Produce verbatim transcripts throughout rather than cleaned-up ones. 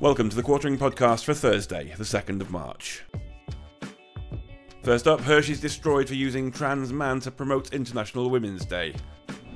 Welcome to the Quartering Podcast for Thursday, the second of March. First up, Hershey's destroyed for using trans man to promote International Women's Day.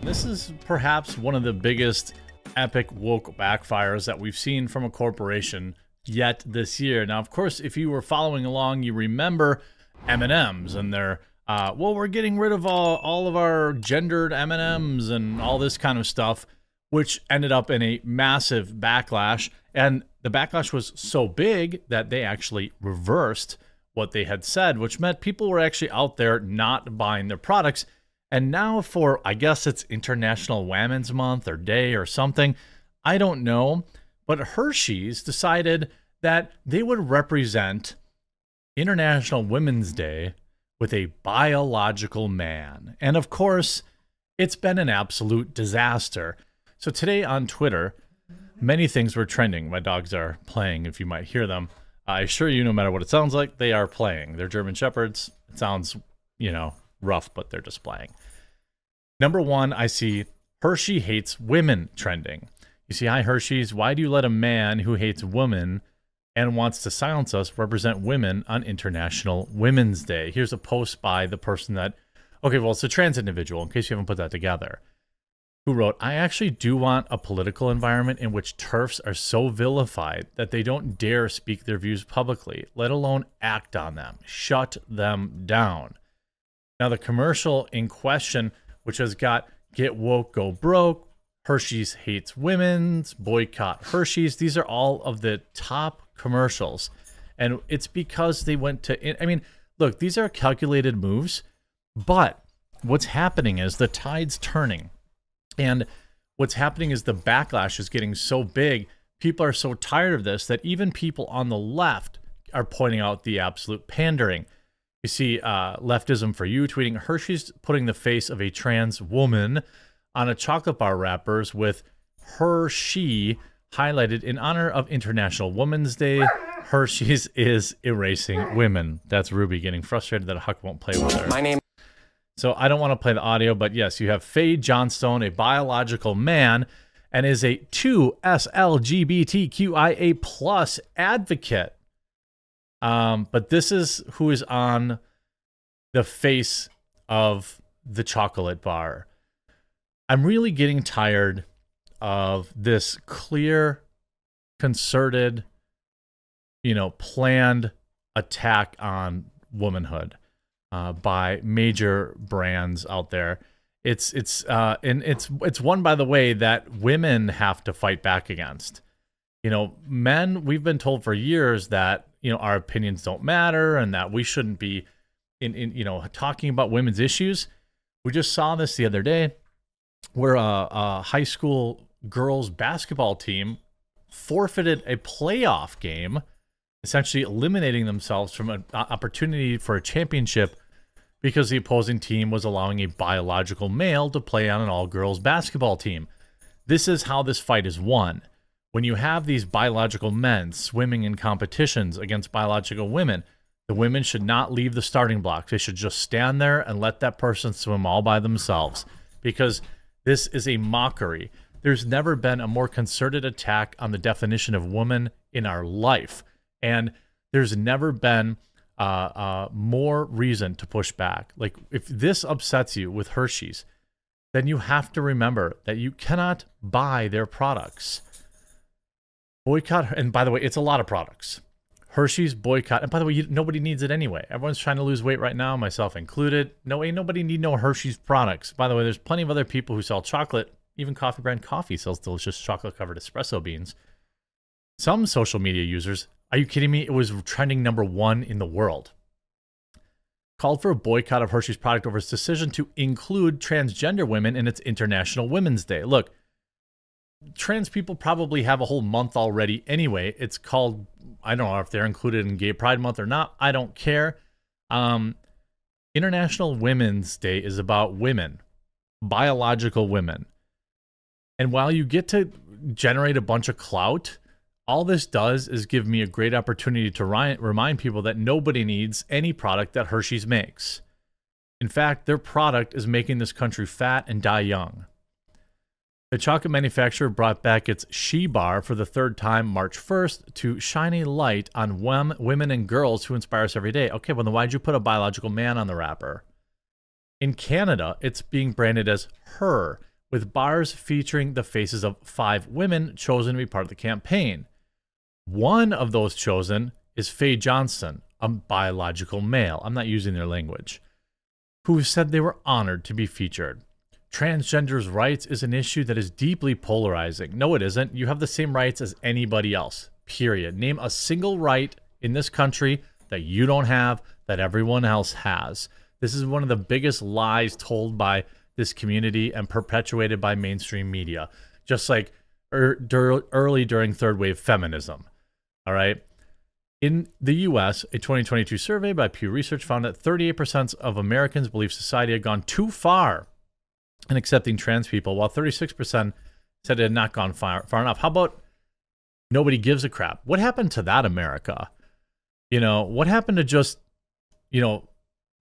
This is perhaps one of the biggest epic woke backfires that we've seen from a corporation yet this year. Now, of course, if you were following along, you remember M and M's and their, uh, well, we're getting rid of all, all of our gendered M and M's and all this kind of stuff, which ended up in a massive backlash. And the backlash was so big that they actually reversed what they had said, which meant people were actually out there not buying their products. And now for, I guess it's International Women's Month or Day or something, I don't know, but Hershey's decided that they would represent International Women's Day with a biological man. And of course, it's been an absolute disaster. So today on Twitter, many things were trending. My dogs are playing, if you might hear them. I assure you, no matter what it sounds like, they are playing. They're German Shepherds. It sounds, you know, rough, but they're just playing. Number one, I see Hershey hates women trending. You see, hi Hershey's, why do you let a man who hates women and wants to silence us represent women on International Women's Day? Here's a post by the person that, okay, well, it's a trans individual, in case you haven't put that together, who wrote, I actually do want a political environment in which TERFs are so vilified that they don't dare speak their views publicly, let alone act on them. Shut them down. Now, the commercial in question, which has got Get Woke, Go Broke, Hershey's Hates Women's, Boycott Hershey's. These are all of the top commercials. And it's because they went to, I mean, look, these are calculated moves, but what's happening is the tide's turning. And what's happening is the backlash is getting so big. People are so tired of this that even people on the left are pointing out the absolute pandering. You see uh, Leftism For You tweeting, Hershey's putting the face of a trans woman on a chocolate bar wrappers with her, she highlighted in honor of International Women's Day. Hershey's is erasing women. That's Ruby getting frustrated that Huck won't play with her. My name. So I don't want to play the audio, but yes, you have Faye Johnstone, a biological man, and is a two S L G B T Q I A plus advocate. Um, but this is who is on the face of the chocolate bar. I'm really getting tired of this clear, concerted, you know, planned attack on womanhood. Uh, by major brands out there. It's it's uh, and it's it's one, by the way, that women have to fight back against. You know, men, we've been told for years that, you know, our opinions don't matter and that we shouldn't be in, in you know, talking about women's issues. We just saw this the other day where a, a high school girls basketball team forfeited a playoff game, essentially eliminating themselves from an opportunity for a championship because the opposing team was allowing a biological male to play on an all-girls basketball team. This is how this fight is won. When you have these biological men swimming in competitions against biological women, the women should not leave the starting block. They should just stand there and let that person swim all by themselves, because this is a mockery. There's never been a more concerted attack on the definition of woman in our life. And there's never been uh, uh, more reason to push back. Like, if this upsets you with Hershey's, then you have to remember that you cannot buy their products. Boycott, and by the way, it's a lot of products. Hershey's, boycott, and by the way, you, nobody needs it anyway. Everyone's trying to lose weight right now, myself included. No, ain't nobody need no Hershey's products. By the way, there's plenty of other people who sell chocolate. Even Coffee Brand Coffee sells delicious chocolate-covered espresso beans. Some social media users, are you kidding me? It was trending number one in the world. Called for a boycott of Hershey's product over its decision to include transgender women in its International Women's Day. Look, trans people probably have a whole month already anyway. It's called, I don't know if they're included in Gay Pride Month or not. I don't care. Um, International Women's Day is about women, biological women. And while you get to generate a bunch of clout, all this does is give me a great opportunity to remind people that nobody needs any product that Hershey's makes. In fact, their product is making this country fat and die young. The chocolate manufacturer brought back its She Bar for the third time March first to shine a light on wom- women and girls who inspire us every day. Okay, well then why'd you put a biological man on the wrapper? In Canada, it's being branded as Her, with bars featuring the faces of five women chosen to be part of the campaign. One of those chosen is Faye Johnstone, a biological male. I'm not using their language, who said they were honored to be featured. Transgenders' rights is an issue that is deeply polarizing. No, it isn't. You have the same rights as anybody else, period. Name a single right in this country that you don't have, that everyone else has. This is one of the biggest lies told by this community and perpetuated by mainstream media, just like er, dur, early during third wave feminism. All right. In the U S, a twenty twenty-two survey by Pew Research found that thirty-eight percent of Americans believe society had gone too far in accepting trans people, while thirty-six percent said it had not gone far, far enough. How about nobody gives a crap? What happened to that America? You know, what happened to just, you know,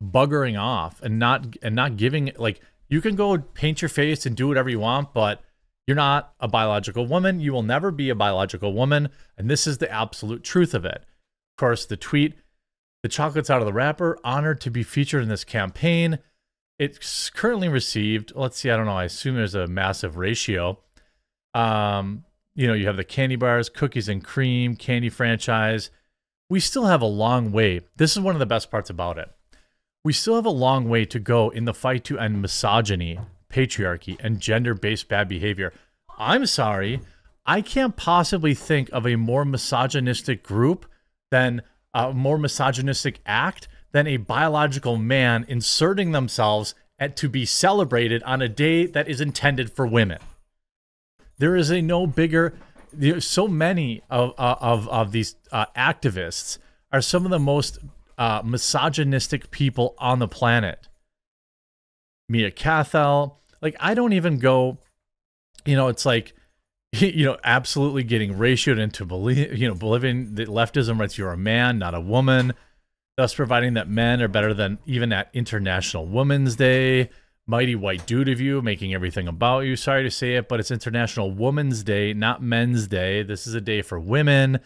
buggering off and not, and not giving, like, you can go paint your face and do whatever you want, but you're not a biological woman. You will never be a biological woman. And this is the absolute truth of it. Of course, the tweet, the chocolate's out of the wrapper, honored to be featured in this campaign. It's currently received, let's see, I don't know, I assume there's a massive ratio. Um, you know, you have the candy bars, cookies and cream, candy franchise. We still have a long way. This is one of the best parts about it. We still have a long way to go in the fight to end misogyny, patriarchy, and gender-based bad behavior. I'm sorry, I can't possibly think of a more misogynistic group than a more misogynistic act than a biological man inserting themselves at, to be celebrated on a day that is intended for women. There is a no bigger, there's so many of, of, of these uh, activists are some of the most Uh, misogynistic people on the planet. Mia Cathell, like, I don't even go, you know, it's like, you know, absolutely getting ratioed into believe, you know, believing that leftism writes you're a man, not a woman, thus providing that men are better than even at International Women's Day. Mighty white dude of you, making everything about you. Sorry to say it, but it's International Women's Day, not Men's Day. This is a day for women.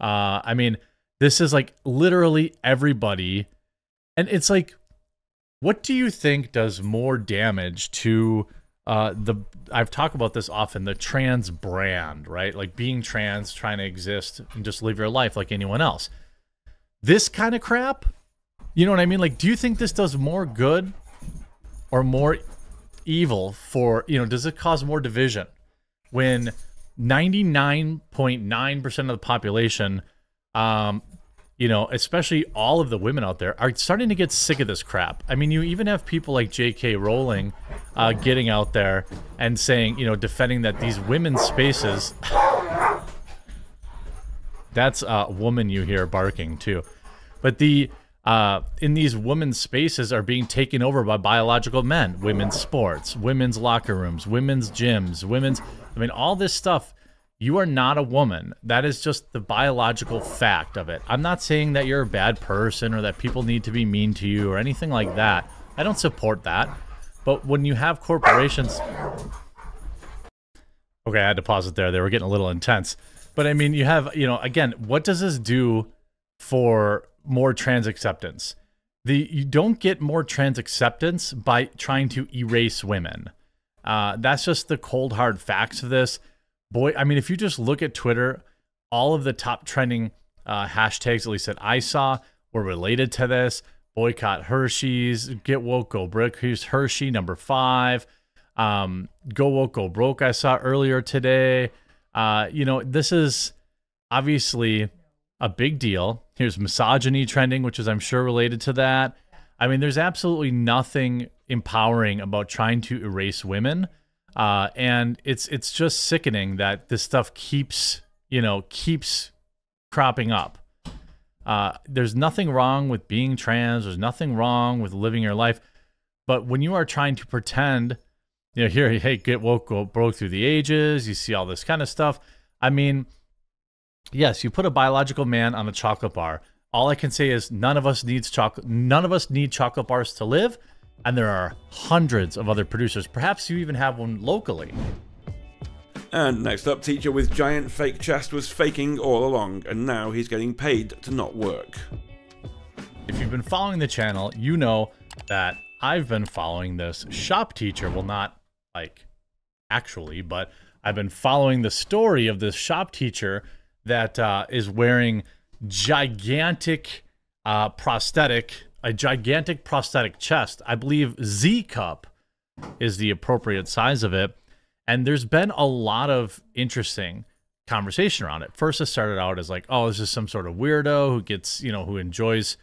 Uh, I mean, this is like literally everybody. And it's like, what do you think does more damage to uh, the, I've talked about this often, the trans brand, right? Like being trans, trying to exist and just live your life like anyone else. This kind of crap, you know what I mean? Like, do you think this does more good or more evil for, you know, does it cause more division when ninety-nine point nine percent of the population, Um, you know, especially all of the women out there are starting to get sick of this crap. I mean, you even have people like J K Rowling uh, getting out there and saying, you know, defending that these women's spaces. That's a woman you hear barking too. But the uh, in these women's spaces are being taken over by biological men, women's sports, women's locker rooms, women's gyms, women's, I mean, all this stuff. You are not a woman. That is just the biological fact of it. I'm not saying that you're a bad person or that people need to be mean to you or anything like that. I don't support that. But when you have corporations... Okay, I had to pause it there. They were getting a little intense. But I mean, you have, you know, again, what does this do for more trans acceptance? The, you don't get more trans acceptance by trying to erase women. Uh, that's just the cold, hard facts of this. Boy, I mean, if you just look at Twitter, all of the top trending uh, hashtags, at least that I saw, were related to this. Boycott Hershey's, get woke, go broke. Here's Hershey, number five. Um, go woke, go broke, I saw earlier today. Uh, you know, this is obviously a big deal. Here's misogyny trending, which is, I'm sure, related to that. I mean, there's absolutely nothing empowering about trying to erase women. Uh, and it's it's just sickening that this stuff keeps, you know, keeps cropping up. Uh, there's nothing wrong with being trans. There's nothing wrong with living your life. But when you are trying to pretend, you know, here, hey, get woke, go broke through the ages. You see all this kind of stuff. I mean, yes, you put a biological man on a chocolate bar. All I can say is none of us needs chocolate. None of us need chocolate bars to live. And there are hundreds of other producers. Perhaps you even have one locally. And next up, teacher with giant fake chest was faking all along, and now he's getting paid to not work. If you've been following the channel, you know that I've been following this shop teacher. Well, not like actually, but I've been following the story of this shop teacher that uh, is wearing gigantic uh, prosthetic, a gigantic prosthetic chest. I believe Z cup is the appropriate size of it. And there's been a lot of interesting conversation around it. First, it started out as like, oh, this is some sort of weirdo who gets, you know, who enjoys,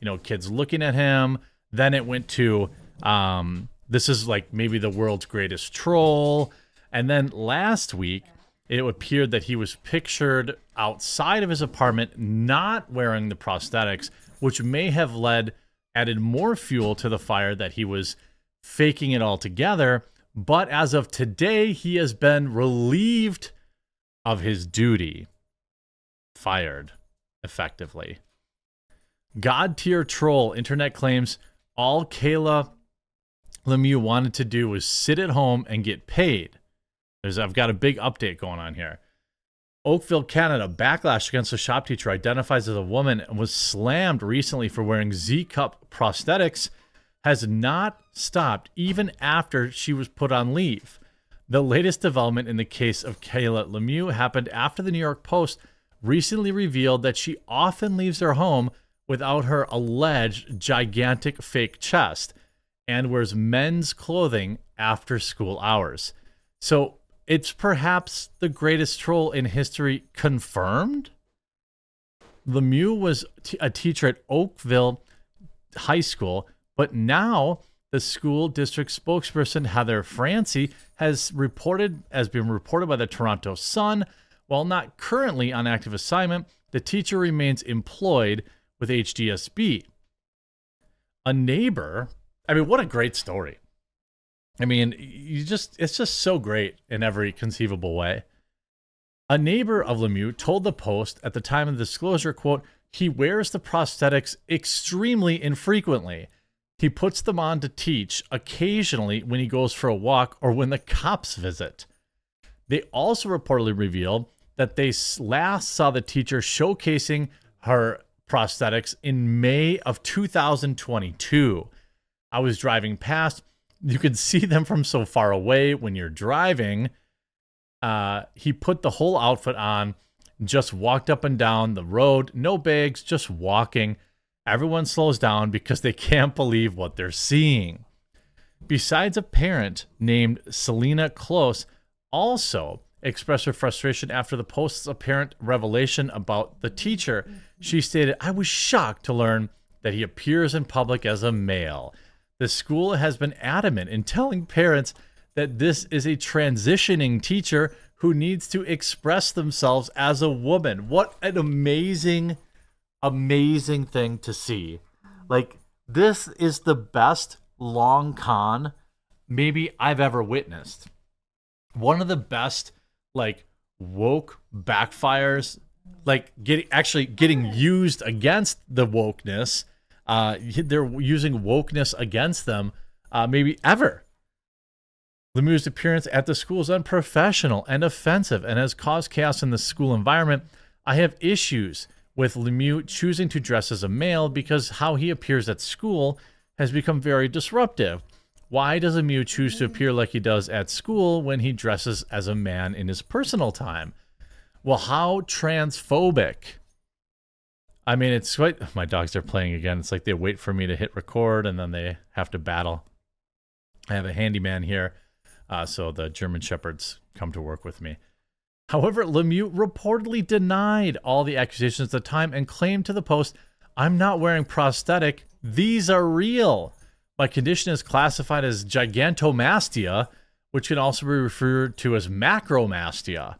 you know, kids looking at him. Then it went to, um, this is like maybe the world's greatest troll. And then last week, it appeared that he was pictured outside of his apartment, not wearing the prosthetics, which may have led, added more fuel to the fire that he was faking it all together. But as of today, he has been relieved of his duty. Fired, effectively. God-tier troll. Internet claims all Kayla Lemieux wanted to do was sit at home and get paid. There's, I've got a big update going on here. Oakville, Canada. Backlash against a shop teacher identifies as a woman and was slammed recently for wearing Z-cup prosthetics. Has not stopped even after she was put on leave. The latest development in the case of Kayla Lemieux happened after the New York Post recently revealed that she often leaves her home without her alleged gigantic fake chest and wears men's clothing after school hours. So it's perhaps the greatest troll in history confirmed. Lemieux was t- a teacher at Oakville High School, but now the school district spokesperson, Heather Francie, has reported, has been reported by the Toronto Sun, while not currently on active assignment, the teacher remains employed with H D S B. A neighbor, I mean, what a great story. I mean, you just, it's just so great in every conceivable way. A neighbor of Lemieux told the Post at the time of the disclosure, quote, he wears the prosthetics extremely infrequently. He puts them on to teach occasionally when he goes for a walk or when the cops visit. They also reportedly revealed that they last saw the teacher showcasing her prosthetics in May of two thousand twenty-two. I was driving past. You could see them from so far away when you're driving. Uh, he put the whole outfit on, just walked up and down the road, no bags, just walking. Everyone slows down because they can't believe what they're seeing. Besides, a parent named Selena Close also expressed her frustration after the Post's apparent revelation about the teacher. She stated, I was shocked to learn that he appears in public as a male. The school has been adamant in telling parents that this is a transitioning teacher who needs to express themselves as a woman. What an amazing amazing thing to see. Like, this is the best long con maybe I've ever witnessed. One of the best, like, woke backfires, like getting actually getting used against the wokeness. Uh, they're using wokeness against them, uh, maybe ever. Lemieux's appearance at the school is unprofessional and offensive and has caused chaos in the school environment. I have issues with Lemieux choosing to dress as a male because how he appears at school has become very disruptive. Why does Lemieux choose to appear like he does at school when he dresses as a man in his personal time? Well, how transphobic. I mean, it's quite, my dogs are playing again. It's like they wait for me to hit record and then they have to battle. I have a handyman here, uh, so the German Shepherds come to work with me. However, Lemieux reportedly denied all the accusations at the time and claimed to the Post, I'm not wearing prosthetic. These are real. My condition is classified as gigantomastia, which can also be referred to as macromastia.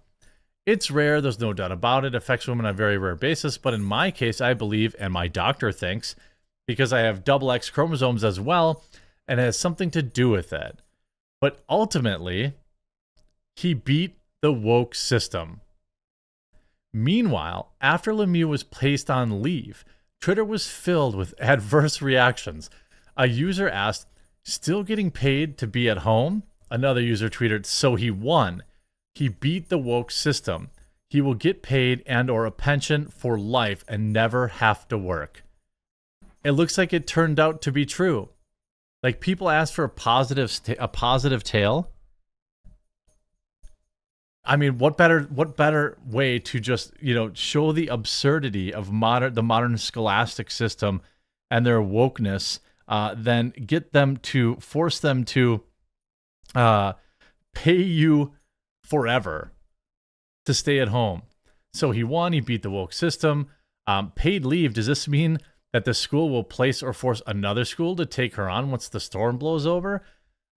It's rare. There's no doubt about it. It affects women on a very rare basis. But in my case, I believe, and my doctor thinks, because I have double X chromosomes as well, and it has something to do with it. But ultimately, he beat the woke system. Meanwhile, after Lemieux was placed on leave, Twitter was filled with adverse reactions. A user asked, still getting paid to be at home? Another user tweeted, so he won. He beat the woke system. He will get paid and or a pension for life and never have to work. It looks like it turned out to be true. Like, people asked for a positive, a positive tale. I mean, what better, what better way to just, you know, show the absurdity of modern, the modern scholastic system and their wokeness, uh, than get them to force them to, uh, pay you forever to stay at home. So he won. He beat the woke system. Um, paid leave. Does this mean that the school will place or force another school to take her on once the storm blows over?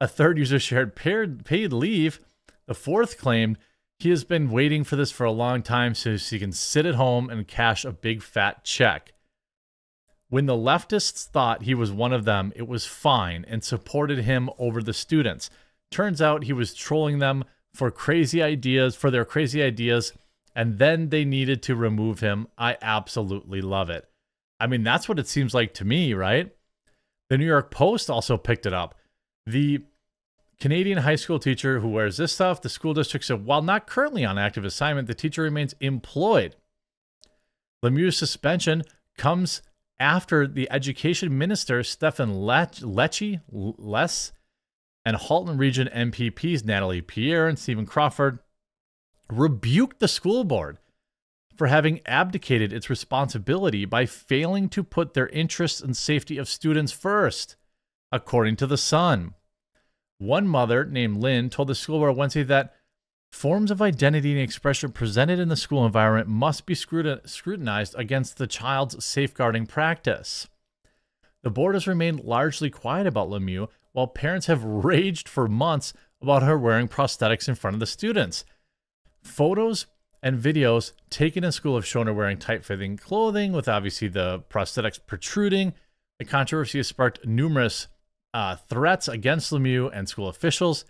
A third user shared paired, paid leave. The fourth claimed he has been waiting for this for a long time so he can sit at home and cash a big fat check. When the leftists thought he was one of them, it was fine and supported him over the students. Turns out he was trolling them for crazy ideas, for their crazy ideas, and then they needed to remove him. I absolutely love it. I mean, that's what it seems like to me, right? The New York Post also picked it up. The Canadian high school teacher who wears this stuff, the school district said, while not currently on active assignment, the teacher remains employed. Lemieux's suspension comes after the education minister, Stephen Lecce, Less, and Halton Region M P Ps, Natalie Pierre and Stephen Crawford, rebuked the school board for having abdicated its responsibility by failing to put their interests and safety of students first, according to The Sun. One mother named Lynn told the school board Wednesday that forms of identity and expression presented in the school environment must be scrutinized against the child's safeguarding practice. The board has remained largely quiet about Lemieux, while parents have raged for months about her wearing prosthetics in front of the students. Photos and videos taken in school have shown her wearing tight-fitting clothing, with obviously the prosthetics protruding. The controversy has sparked numerous uh, threats against Lemieux and school officials.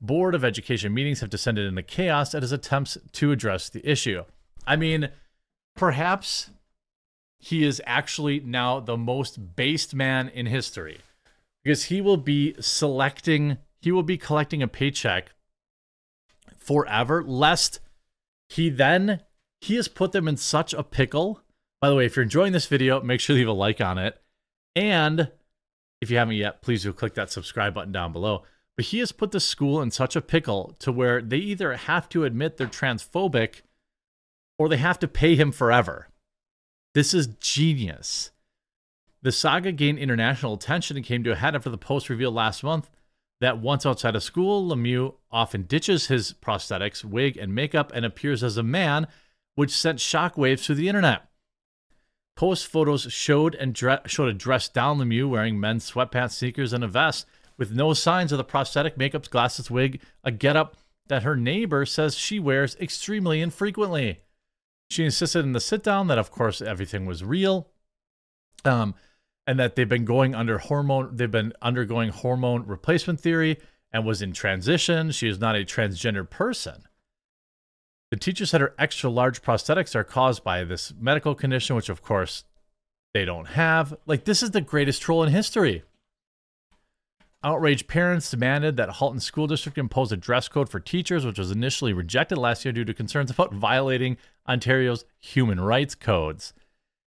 Board of Education meetings have descended into chaos at his attempts to address the issue. I mean, perhaps he is actually now the most based man in history, because he will be selecting, he will be collecting a paycheck forever, lest he then, he has put them in such a pickle. By the way, if you're enjoying this video, make sure you leave a like on it. And if you haven't yet, please do click that subscribe button down below. But he has put the school in such a pickle to where they either have to admit they're transphobic or they have to pay him forever. This is genius. The saga gained international attention and came to a head after the Post revealed last month that once outside of school, Lemieux often ditches his prosthetics, wig, and makeup and appears as a man, which sent shockwaves through the internet. Post photos showed and dre- showed a dressed-down Lemieux wearing men's sweatpants, sneakers, and a vest, with no signs of the prosthetic, makeup, glasses, wig, a getup that her neighbor says she wears extremely infrequently. She insisted in the sit-down that, of course, everything was real, um, and that they've been going under hormone, they've been undergoing hormone replacement therapy and was in transition. She is not a transgender person. The teacher said her extra large prosthetics are caused by this medical condition, which of course they don't have. Like, this is the greatest troll in history. Outraged parents demanded that Halton School District impose a dress code for teachers, which was initially rejected last year due to concerns about violating Ontario's human rights codes.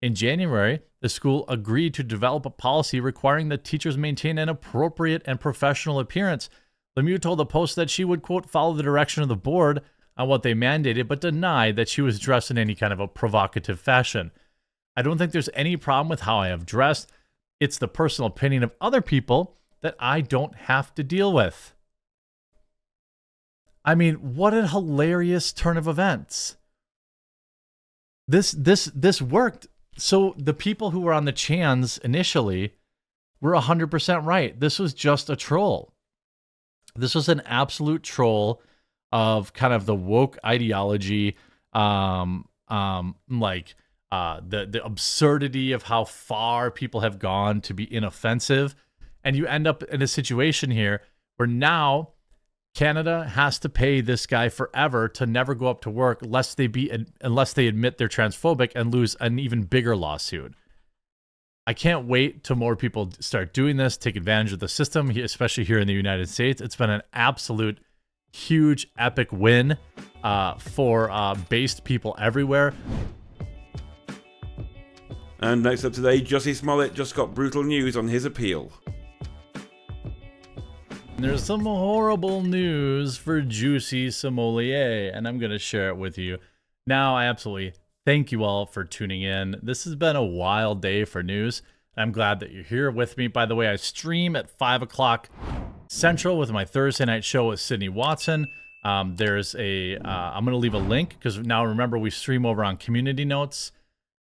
In January, the school agreed to develop a policy requiring that teachers maintain an appropriate and professional appearance. Lemieux told the Post that she would, quote, follow the direction of the board on what they mandated, but denied that she was dressed in any kind of a provocative fashion. I don't think there's any problem with how I have dressed. It's the personal opinion of other people that I don't have to deal with. I mean, what a hilarious turn of events. This this this worked. So the people who were on the Chans initially were one hundred percent right. This was just a troll. This was an absolute troll of kind of the woke ideology, um, um, like uh, the, the absurdity of how far people have gone to be inoffensive. And you end up in a situation here where now Canada has to pay this guy forever to never go up to work, lest they be, unless they admit they're transphobic and lose an even bigger lawsuit. I can't wait till more people start doing this, take advantage of the system, especially here in the United States. It's been an absolute huge epic win uh, for uh, based people everywhere. And next up today, Jussie Smollett just got brutal news on his appeal. There's some horrible news for Jussie Smollett, and I'm going to share it with you now. I absolutely thank you all for tuning in. This has been a wild day for news. I'm glad that you're here with me. By the way, I stream at five o'clock Central with my Thursday night show with Sydney Watson. Um, there's a, uh, I'm going to leave a link because now remember we stream over on Community Notes.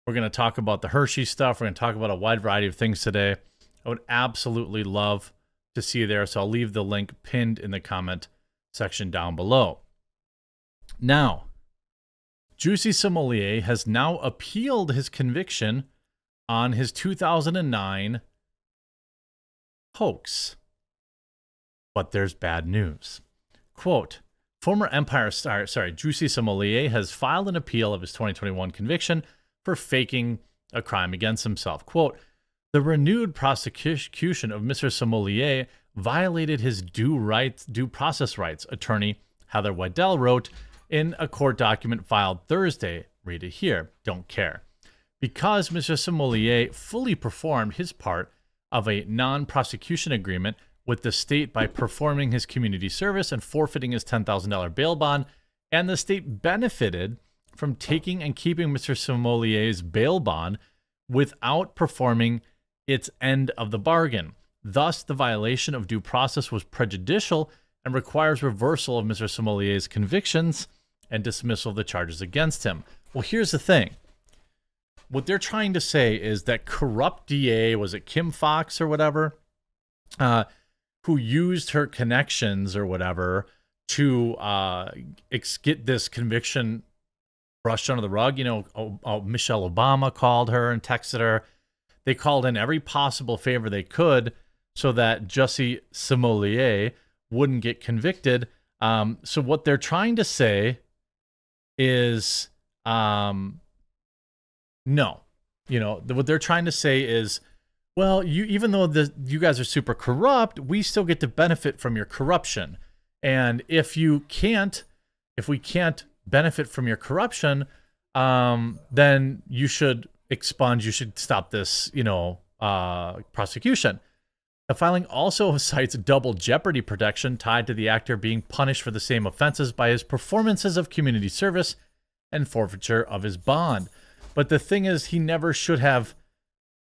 We're going to talk about the Hershey stuff. We're going to talk about a wide variety of things today. I would absolutely love to see you there. So I'll leave the link pinned in the comment section down below. Now, Jussie Smollett has now appealed his conviction on his two thousand nine hoax. But there's bad news. Quote, former Empire star, sorry, Jussie Smollett has filed an appeal of his twenty twenty-one conviction for faking a crime against himself. Quote, the renewed prosecution of Mister Smollett violated his due rights, due process rights, attorney Heather Waddell wrote in a court document filed Thursday. Read it here. Don't care. Because Mister Smollett fully performed his part of a non-prosecution agreement with the state by performing his community service and forfeiting his ten thousand dollars bail bond, and the state benefited from taking and keeping Mister Smollett's bail bond without performing its end of the bargain. Thus, the violation of due process was prejudicial and requires reversal of Mister Smollett's convictions and dismissal of the charges against him. Well, here's the thing. What they're trying to say is that corrupt D A, was it Kim Fox or whatever, uh, who used her connections or whatever to uh, ex- get this conviction brushed under the rug. You know, oh, oh, Michelle Obama called her and texted her. They called in every possible favor they could so that Jussie Smollett wouldn't get convicted. Um, so what they're trying to say is, um, no, you know, th- what they're trying to say is, well, you, even though the, you guys are super corrupt, we still get to benefit from your corruption. And if you can't, if we can't benefit from your corruption, um, then you should expunge, you should stop this, you know, uh, prosecution. The filing also cites double jeopardy protection tied to the actor being punished for the same offenses by his performances of community service and forfeiture of his bond. But the thing is, he never should have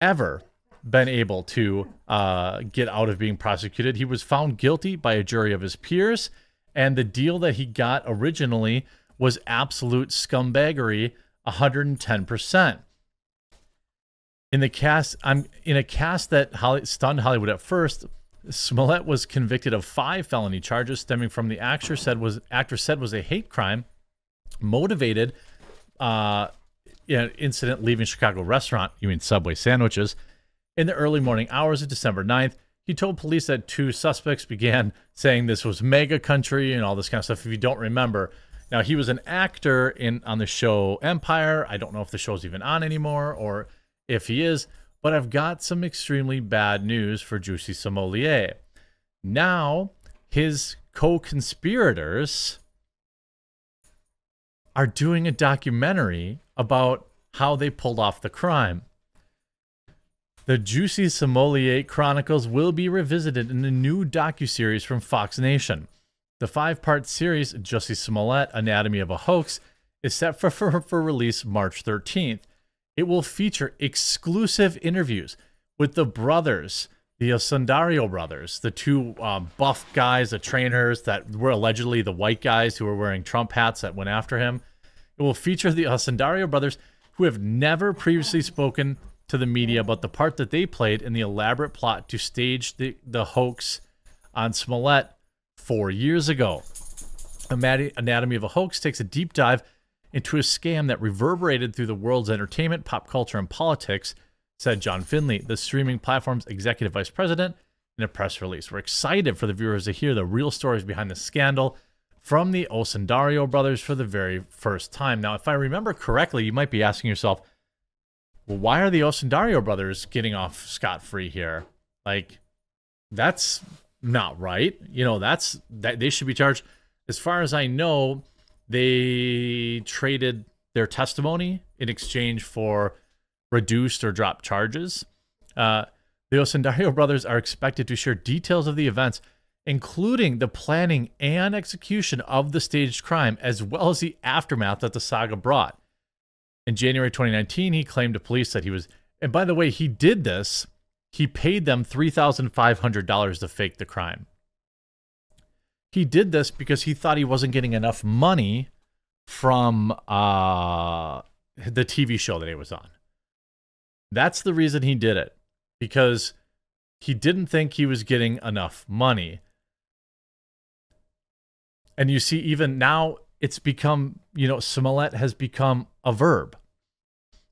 ever been able to uh, get out of being prosecuted. He was found guilty by a jury of his peers, and the deal that he got originally was absolute scumbaggery, one hundred ten percent. In the cast, I'm in a cast that Holly, stunned Hollywood at first. Smollett was convicted of five felony charges stemming from the actor said was actor said was a hate crime, motivated, uh, incident leaving Chicago restaurant. You mean Subway sandwiches? In the early morning hours of December ninth, he told police that two suspects began saying this was mega country and all this kind of stuff. If you don't remember, now he was an actor in on the show Empire. I don't know if the show's even on anymore or if he is, but I've got some extremely bad news for Jussie Smollett. Now, his co-conspirators are doing a documentary about how they pulled off the crime. The Jussie Smollett Chronicles will be revisited in a new docuseries from Fox Nation. The five-part series, Jussie Smollett, Anatomy of a Hoax, is set for, for, for release March thirteenth. It will feature exclusive interviews with the brothers, the Osundairo brothers, the two um, buff guys, the trainers that were allegedly the white guys who were wearing Trump hats that went after him. It will feature the Osundairo brothers, who have never previously spoken to the media about the part that they played in the elaborate plot to stage the, the hoax on Smollett four years ago. Anatomy of a Hoax takes a deep dive into a scam that reverberated through the world's entertainment, pop culture, and politics, said John Finley, the streaming platform's executive vice president, in a press release. We're excited for the viewers to hear the real stories behind the scandal from the Osundairo brothers for the very first time. Now, if I remember correctly, you might be asking yourself, well, why are the Osundairo brothers getting off scot-free here? Like, that's not right. You know, that's that they should be charged. as far as I know, they traded their testimony in exchange for reduced or dropped charges. Uh, the Osundairo brothers are expected to share details of the events, including the planning and execution of the staged crime, as well as the aftermath that the saga brought. In January twenty nineteen, he claimed to police that he was, and by the way, he did this. He paid them three thousand five hundred dollars to fake the crime. He did this because he thought he wasn't getting enough money from uh, the T V show that he was on. That's the reason he did it, because he didn't think he was getting enough money. And you see, even now, it's become, you know, Smollett has become a verb.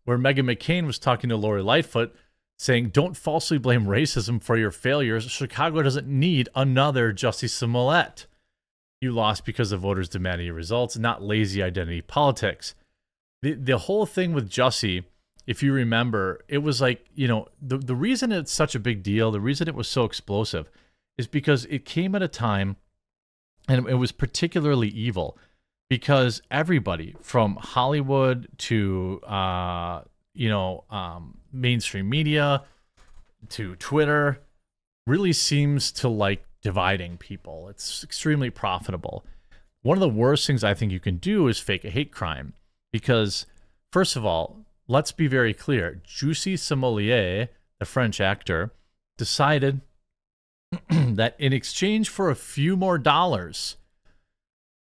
Where Meghan McCain was talking to Lori Lightfoot, saying, don't falsely blame racism for your failures. Chicago doesn't need another Jussie Smollett. You lost because the voters demanded your results, not lazy identity politics. The, the whole thing with Jussie, if you remember, it was like, you know, the, the reason it's such a big deal, the reason it was so explosive, is because it came at a time, and it was particularly evil, because everybody from Hollywood to, uh, you know, um, mainstream media to Twitter really seems to like dividing people. It's extremely profitable. One of the worst things I think you can do is fake a hate crime, because first of all, let's be very clear. Jussie Smollett, the French actor, decided that in exchange for a few more dollars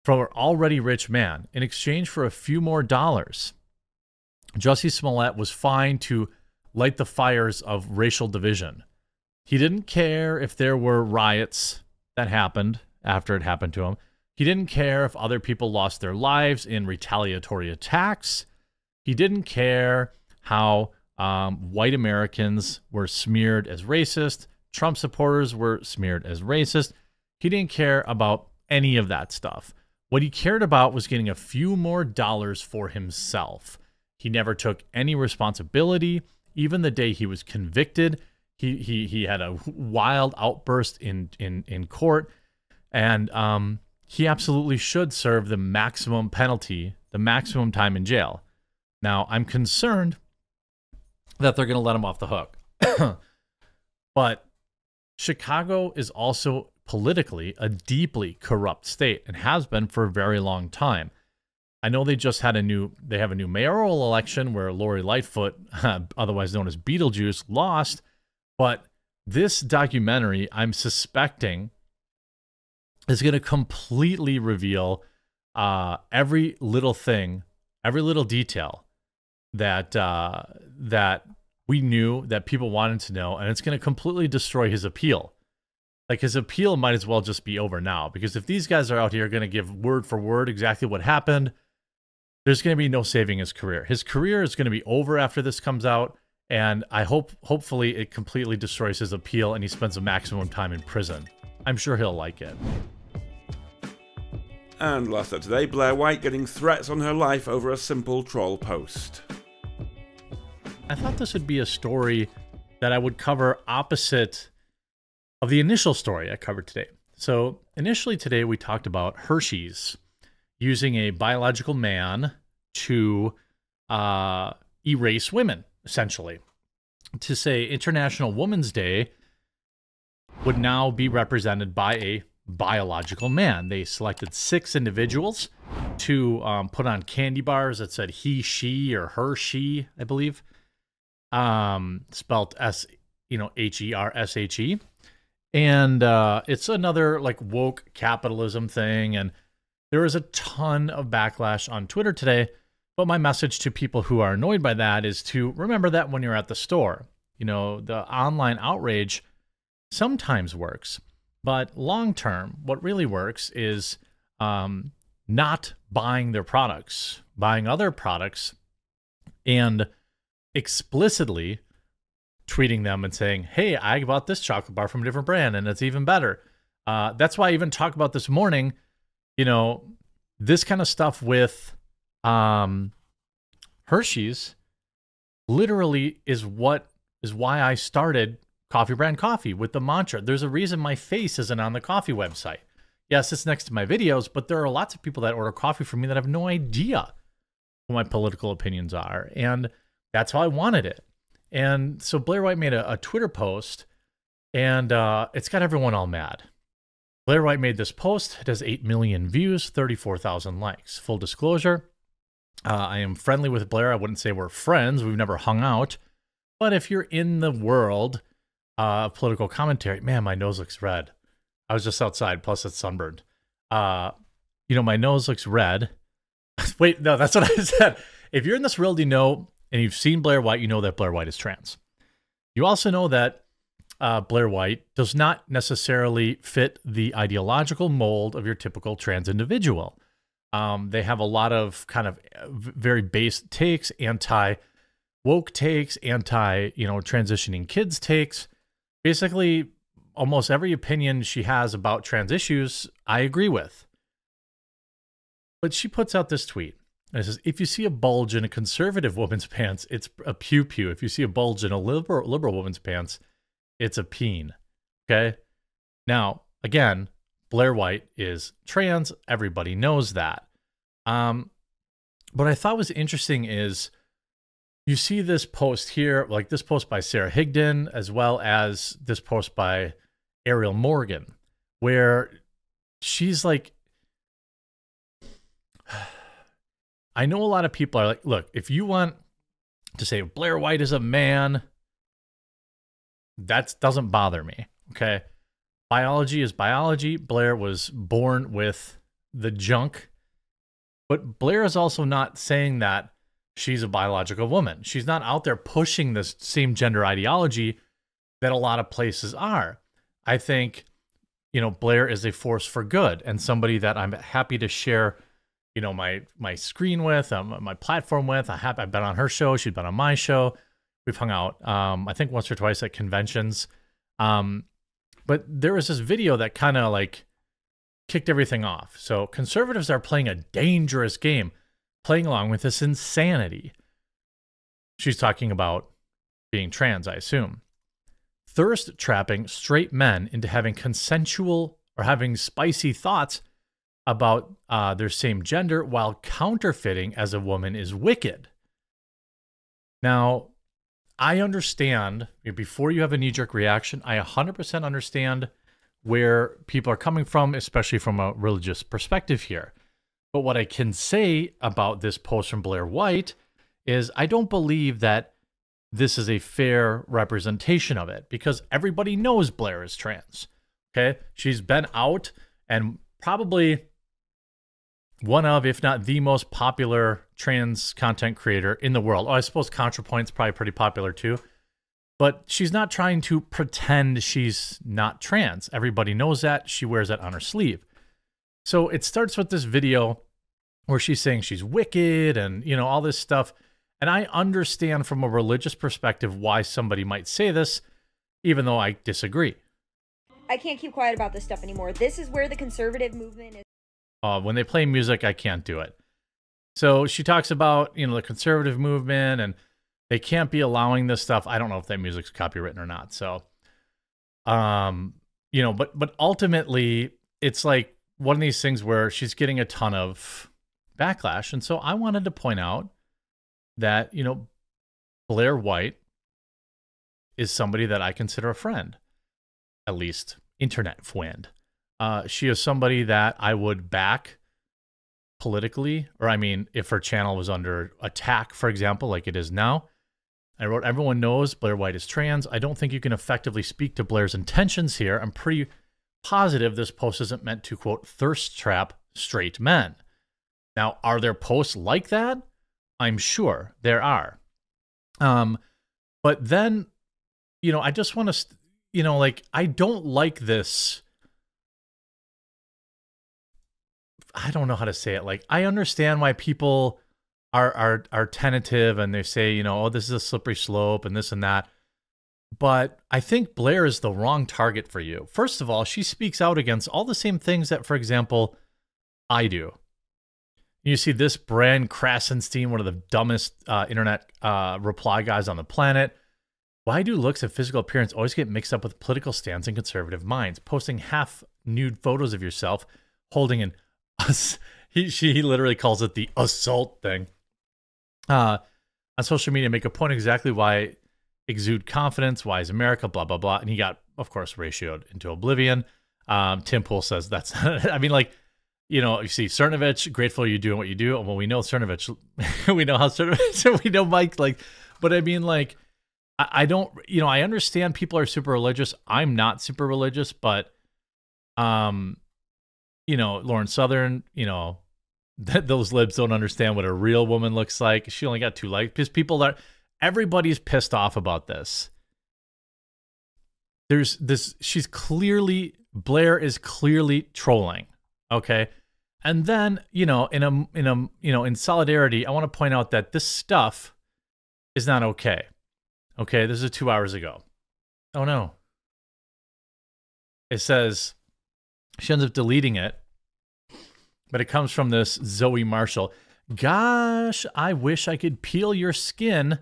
from an already rich man, in exchange for a few more dollars, Jussie Smollett was fine to light the fires of racial division. He didn't care if there were riots that happened after it happened to him. He didn't care if other people lost their lives in retaliatory attacks. He didn't care how um, white Americans were smeared as racist. Trump supporters were smeared as racist. He didn't care about any of that stuff. What he cared about was getting a few more dollars for himself. He never took any responsibility. Even the day he was convicted, he he he had a wild outburst in in in court, and um, he absolutely should serve the maximum penalty, the maximum time in jail. Now I'm concerned that they're going to let him off the hook, but Chicago is also politically a deeply corrupt state and has been for a very long time. I know they just had a new, they have a new mayoral election where Lori Lightfoot, otherwise known as Beetlejuice, lost. But this documentary, I'm suspecting, is going to completely reveal uh, every little thing, every little detail that uh, that we knew, that people wanted to know, and it's going to completely destroy his appeal. Like, his appeal might as well just be over now, because if these guys are out here going to give word for word exactly what happened, there's going to be no saving his career. His career is going to be over after this comes out, and I hope, hopefully it completely destroys his appeal and he spends a maximum time in prison. I'm sure he'll like it. And last up today, Blair White getting threats on her life over a simple troll post. I thought this would be a story that I would cover opposite of the initial story I covered today. So initially today we talked about Hershey's using a biological man to uh, erase women, essentially, to say International Women's Day would now be represented by a biological man. They selected six individuals to um, put on candy bars that said he, she, or her, she, I believe, um, spelled S, you know, H E R S H E. And uh, it's another like woke capitalism thing. And there is a ton of backlash on Twitter today. But my message to people who are annoyed by that is to remember that when you're at the store, you know, the online outrage sometimes works. But long term, what really works is um, not buying their products, buying other products, and explicitly tweeting them and saying, hey, I bought this chocolate bar from a different brand and it's even better. Uh, that's why I even talked about this morning, you know, this kind of stuff with um, Hershey's literally is what is why I started Coffee Brand Coffee with the mantra. There's a reason my face isn't on the coffee website. Yes, it's next to my videos, but there are lots of people that order coffee from me that have no idea what my political opinions are. And that's how I wanted it. And so Blair White made a, a Twitter post, and uh, it's got everyone all mad. Blair White made this post. It has eight million views, thirty-four thousand likes. Full disclosure, uh, I am friendly with Blair. I wouldn't say we're friends. We've never hung out. But if you're in the world of uh, political commentary, man, my nose looks red. I was just outside, plus it's sunburned. Uh, you know, my nose looks red. Wait, no, that's what I said. If you're in this world, you know, and you've seen Blair White, you know that Blair White is trans. You also know that uh, Blair White does not necessarily fit the ideological mold of your typical trans individual. Um, they have a lot of kind of very base takes, anti-woke takes, anti, you know, transitioning kids takes. Basically, almost every opinion she has about trans issues, I agree with. But she puts out this tweet. And it says, if you see a bulge in a conservative woman's pants, it's a pew-pew. If you see a bulge in a liberal, liberal woman's pants, it's a peen. Okay? Now, again, Blair White is trans. Everybody knows that. Um, what I thought was interesting is you see this post here, like this post by Sarah Higdon, as well as this post by Ariel Morgan, where she's like, I know a lot of people are like, look, if you want to say Blair White is a man, that doesn't bother me, okay? Biology is biology. Blair was born with the junk, but Blair is also not saying that she's a biological woman. She's not out there pushing this same gender ideology that a lot of places are. I think, you know, Blair is a force for good and somebody that I'm happy to share, you know, my my screen with, um, my platform with. I have, I've been on her show. She's been on my show. We've hung out, um, I think, once or twice at conventions. Um, but there was this video that kind of like kicked everything off. So conservatives are playing a dangerous game, playing along with this insanity. She's talking about being trans, I assume. Thirst trapping straight men into having consensual or having spicy thoughts about uh, their same gender while counterfeiting as a woman is wicked. Now, I understand, before you have a knee-jerk reaction, I one hundred percent understand where people are coming from, especially from a religious perspective here. But what I can say about this post from Blair White is I don't believe that this is a fair representation of it, because everybody knows Blair is trans, okay? She's been out and probably one of, if not the most popular trans content creator in the world. Oh, I suppose ContraPoint's probably pretty popular too. But she's not trying to pretend she's not trans. Everybody knows that. She wears that on her sleeve. So it starts with this video where she's saying she's wicked and, you know, all this stuff. And I understand from a religious perspective why somebody might say this, even though I disagree. I can't keep quiet about this stuff anymore. This is where the conservative movement is. Uh, when they play music, I can't do it. So she talks about, you know, the conservative movement, and they can't be allowing this stuff. I don't know if that music's copywritten or not. So, um, you know, but, but ultimately it's like one of these things where she's getting a ton of backlash. And so I wanted to point out that, you know, Blair White is somebody that I consider a friend, at least internet friend. Uh, she is somebody that I would back politically, or I mean, if her channel was under attack, for example, like it is now. I wrote, everyone knows Blair White is trans. I don't think you can effectively speak to Blair's intentions here. I'm pretty positive this post isn't meant to, quote, thirst trap straight men. Now, are there posts like that? I'm sure there are. Um, but then, you know, I just want to, you know, like, I don't like this. I don't know how to say it. Like, I understand why people are, are, are tentative and they say, you know, oh, this is a slippery slope and this and that. But I think Blair is the wrong target for you. First of all, she speaks out against all the same things that, for example, I do. You see this Brand Krasenstein, one of the dumbest uh, internet uh, reply guys on the planet. Why do looks and physical appearance always get mixed up with political stance in conservative minds? Posting half nude photos of yourself holding an us. He, she he literally calls it the assault thing. Uh, on social media, make a point exactly why exude confidence, why is America, blah, blah, blah. And he got, of course, ratioed into oblivion. Um, Tim Pool says that's, I mean, like, you know, you see Cernovich, grateful you're doing what you do. Well, we know Cernovich, we know how Cernovich, we know Mike, like, but I mean, like, I, I don't, you know, I understand people are super religious. I'm not super religious, but, um, you know, Lauren Southern, you know, that those libs don't understand what a real woman looks like. She only got two likes because people are, everybody's pissed off about this. There's this, she's clearly, Blair is clearly trolling. Okay. And then, you know, in a, in a, you know, in solidarity, I want to point out that this stuff is not okay. Okay. This is two hours ago. Oh no. It says she ends up deleting it, but it comes from this Zoe Marshall. Gosh, I wish I could peel your skin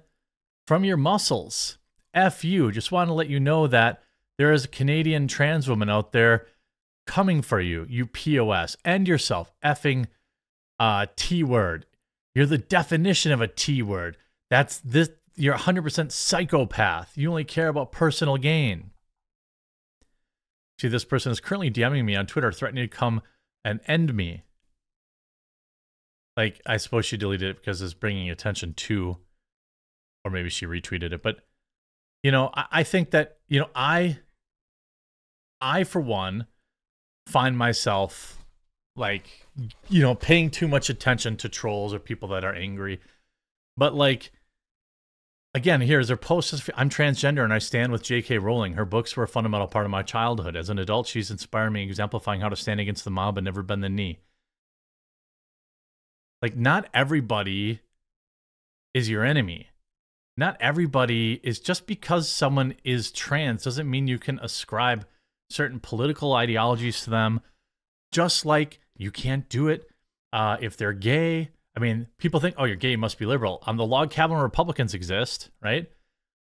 from your muscles. F you. Just want to let you know that there is a Canadian trans woman out there coming for you, you P O S, and yourself, effing uh, T-word. You're the definition of a T-word. That's this. You're one hundred percent psychopath. You only care about personal gain. See, this person is currently DMing me on Twitter, threatening to come and end me. Like, I suppose she deleted it because it's bringing attention to, or maybe she retweeted it. But, you know, I, I think that, you know, I, I, for one, find myself like, you know, paying too much attention to trolls or people that are angry. But like, again, here's her post. I'm transgender and I stand with J K. Rowling. Her books were a fundamental part of my childhood. As an adult, she's inspired me, exemplifying how to stand against the mob and never bend the knee. Like, not everybody is your enemy. Not everybody is, just because someone is trans doesn't mean you can ascribe certain political ideologies to them, just like you can't do it uh, if they're gay. I mean, people think, oh, you're gay, you must be liberal. Um, the log cabin Republicans exist, right?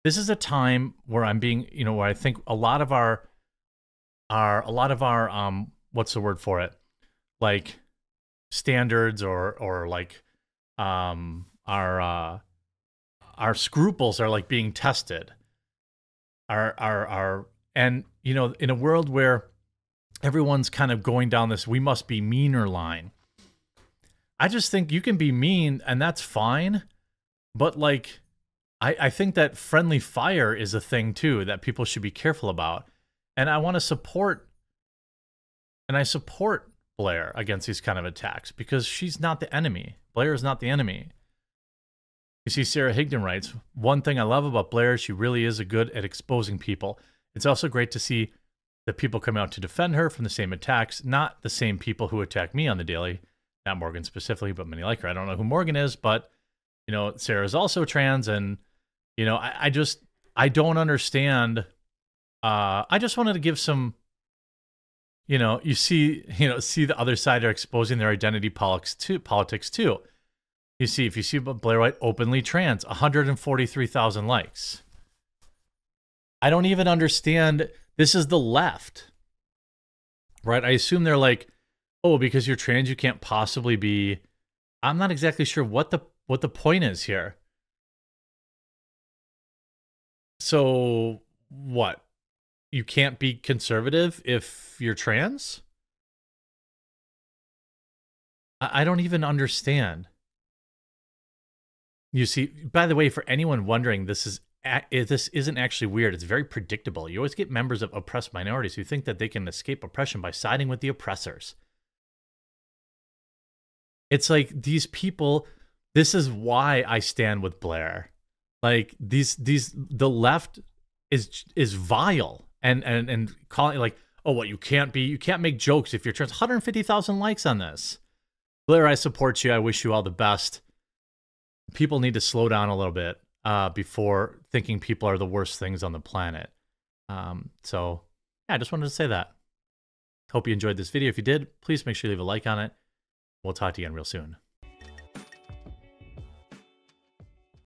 This is a time where I'm being, you know, where I think a lot of our, our, a lot of our, um, what's the word for it? Like standards or, or like, um, our, uh, our scruples are like being tested. Our, our, our, and, you know, in a world where everyone's kind of going down this, we must be meaner line. I just think you can be mean and that's fine. But like, I, I think that friendly fire is a thing too, that people should be careful about. And I want to support, and I support Blair against these kind of attacks because she's not the enemy. Blair is not the enemy. You see, Sarah Higdon writes, one thing I love about Blair, she really is good at exposing people. It's also great to see the people come out to defend her from the same attacks, not the same people who attack me on the daily. Not Morgan specifically, but many like her. I don't know who Morgan is, but, you know, Sarah's also trans. And, you know, I, I just, I don't understand. Uh, I just wanted to give some, you know, you see, you know, see the other side are exposing their identity politics too. Politics too. You see, if you see Blair White openly trans, one hundred forty-three thousand likes. I don't even understand. This is the left, right? I assume they're like, oh, because you're trans, you can't possibly be. I'm not exactly sure what the what the point is here. So what? You can't be conservative if you're trans? I, I don't even understand. You see, by the way, for anyone wondering, this is this isn't actually weird. It's very predictable. You always get members of oppressed minorities who think that they can escape oppression by siding with the oppressors. It's like these people, this is why I stand with Blair. Like these, these, the left is, is vile and, and, and calling like, oh, what you can't be, you can't make jokes if you're trans. one hundred fifty thousand likes on this. Blair, I support you. I wish you all the best. People need to slow down a little bit uh, before thinking people are the worst things on the planet. Um, so yeah, I just wanted to say that. Hope you enjoyed this video. If you did, please make sure you leave a like on it. We'll talk to you again real soon.